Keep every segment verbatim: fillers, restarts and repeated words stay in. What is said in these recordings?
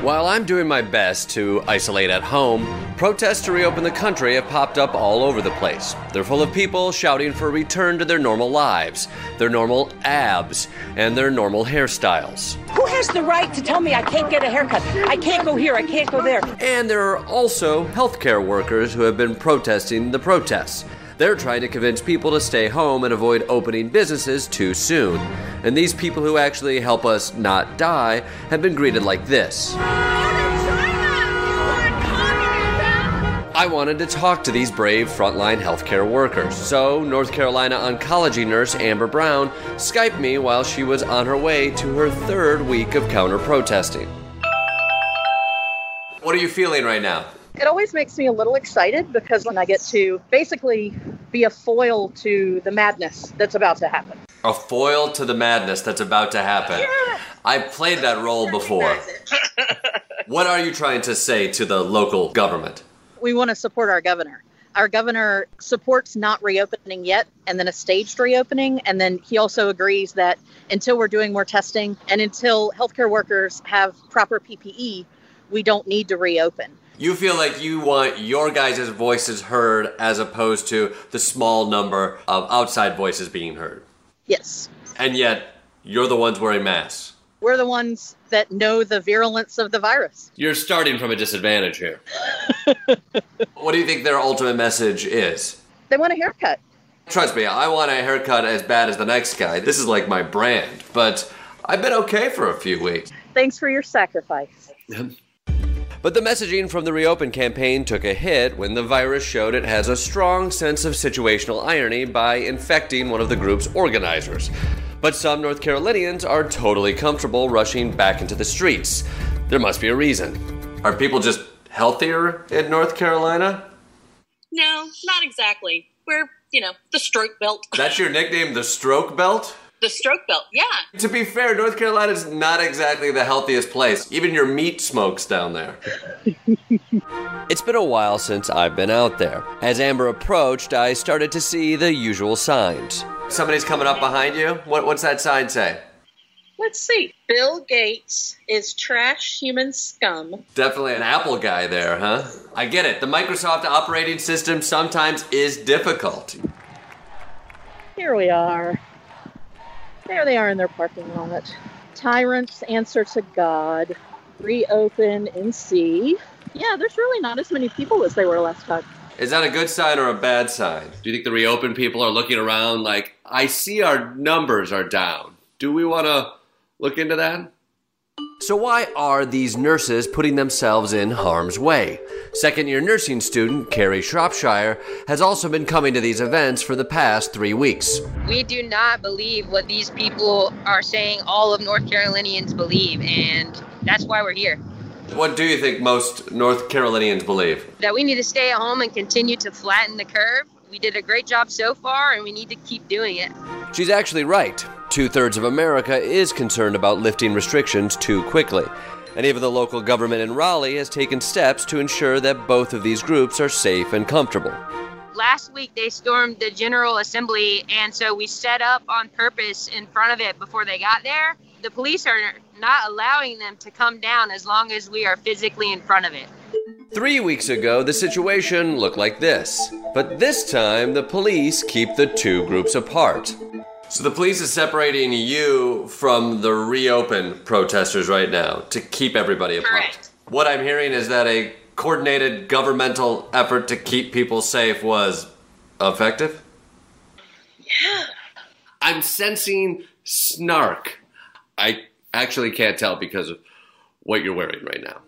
While I'm doing my best to isolate at home, protests to reopen the country have popped up all over the place. They're full of people shouting for a return to their normal lives, their normal abs, and their normal hairstyles. Who has the right to tell me I can't get a haircut? I can't go here, I can't go there. And there are also healthcare workers who have been protesting the protests. They're trying to convince people to stay home and avoid opening businesses too soon. And these people who actually help us not die have been greeted like this. I wanted to talk to these brave frontline healthcare workers. So North Carolina oncology nurse Amber Brown Skyped me while she was on her way to her third week of counter-protesting. What are you feeling right now? It always makes me a little excited because when I get to basically be a foil to the madness that's about to happen. A foil to the madness that's about to happen. Yeah. I played that role before. What are you trying to say to the local government? We want to support our governor. Our governor supports not reopening yet, and then a staged reopening. And then he also agrees that until we're doing more testing and until healthcare workers have proper P P E, we don't need to reopen. You feel like you want your guys' voices heard as opposed to the small number of outside voices being heard. Yes. And yet, you're the ones wearing masks. We're the ones that know the virulence of the virus. You're starting from a disadvantage here. What do you think their ultimate message is? They want a haircut. Trust me, I want a haircut as bad as the next guy. This is like my brand, but I've been okay for a few weeks. Thanks for your sacrifice. But the messaging from the Reopen campaign took a hit when the virus showed it has a strong sense of situational irony by infecting one of the group's organizers. But some North Carolinians are totally comfortable rushing back into the streets. There must be a reason. Are people just healthier in North Carolina? No, not exactly. We're, you know, the stroke belt. That's your nickname, the stroke belt? The stroke belt, yeah. To be fair, North Carolina's not exactly the healthiest place. Even your meat smokes down there. It's been a while since I've been out there. As Amber approached, I started to see the usual signs. Somebody's coming up behind you? What, what's that sign say? Let's see. Bill Gates is trash human scum. Definitely an Apple guy there, huh? I get it. The Microsoft operating system sometimes is difficult. Here we are. There they are in their parking lot. Tyrant's answer to God. Reopen and see. Yeah, there's really not as many people as they were last time. Is that a good sign or a bad sign? Do you think the reopen people are looking around like, I see our numbers are down. Do we want to look into that? So why are these nurses putting themselves in harm's way? Second-year nursing student Carrie Shropshire has also been coming to these events for the past three weeks. We do not believe what these people are saying all of North Carolinians believe, and that's why we're here. What do you think most North Carolinians believe? That we need to stay at home and continue to flatten the curve. We did a great job so far, and we need to keep doing it. She's actually right. Two-thirds of America is concerned about lifting restrictions too quickly. And even the local government in Raleigh has taken steps to ensure that both of these groups are safe and comfortable. Last week, they stormed the General Assembly, and so we set up on purpose in front of it before they got there. The police are not allowing them to come down as long as we are physically in front of it. Three weeks ago, the situation looked like this. But this time, the police keep the two groups apart. So the police is separating you from the reopen protesters right now to keep everybody apart. Correct. What I'm hearing is that a coordinated governmental effort to keep people safe was effective? Yeah. I'm sensing snark. I actually can't tell because of what you're wearing right now.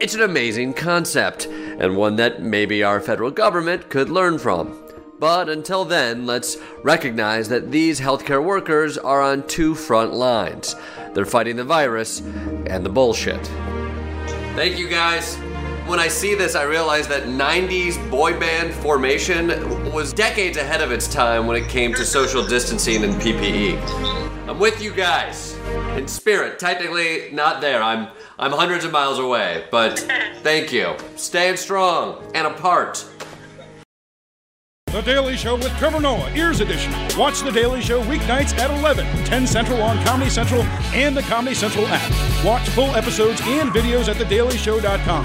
It's an amazing concept, and one that maybe our federal government could learn from. But until then, let's recognize that these healthcare workers are on two front lines. They're fighting the virus and the bullshit. Thank you guys. When I see this, I realize that nineties boy band formation was decades ahead of its time when it came to social distancing and P P E. I'm with you guys. In spirit, technically not there. I'm I'm hundreds of miles away, but thank you. Staying strong and apart. The Daily Show with Trevor Noah, Ears Edition. Watch The Daily Show weeknights at eleven, ten Central on Comedy Central and the Comedy Central app. Watch full episodes and videos at the daily show dot com.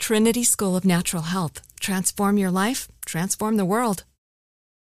Trinity School of Natural Health. Transform your life, transform the world.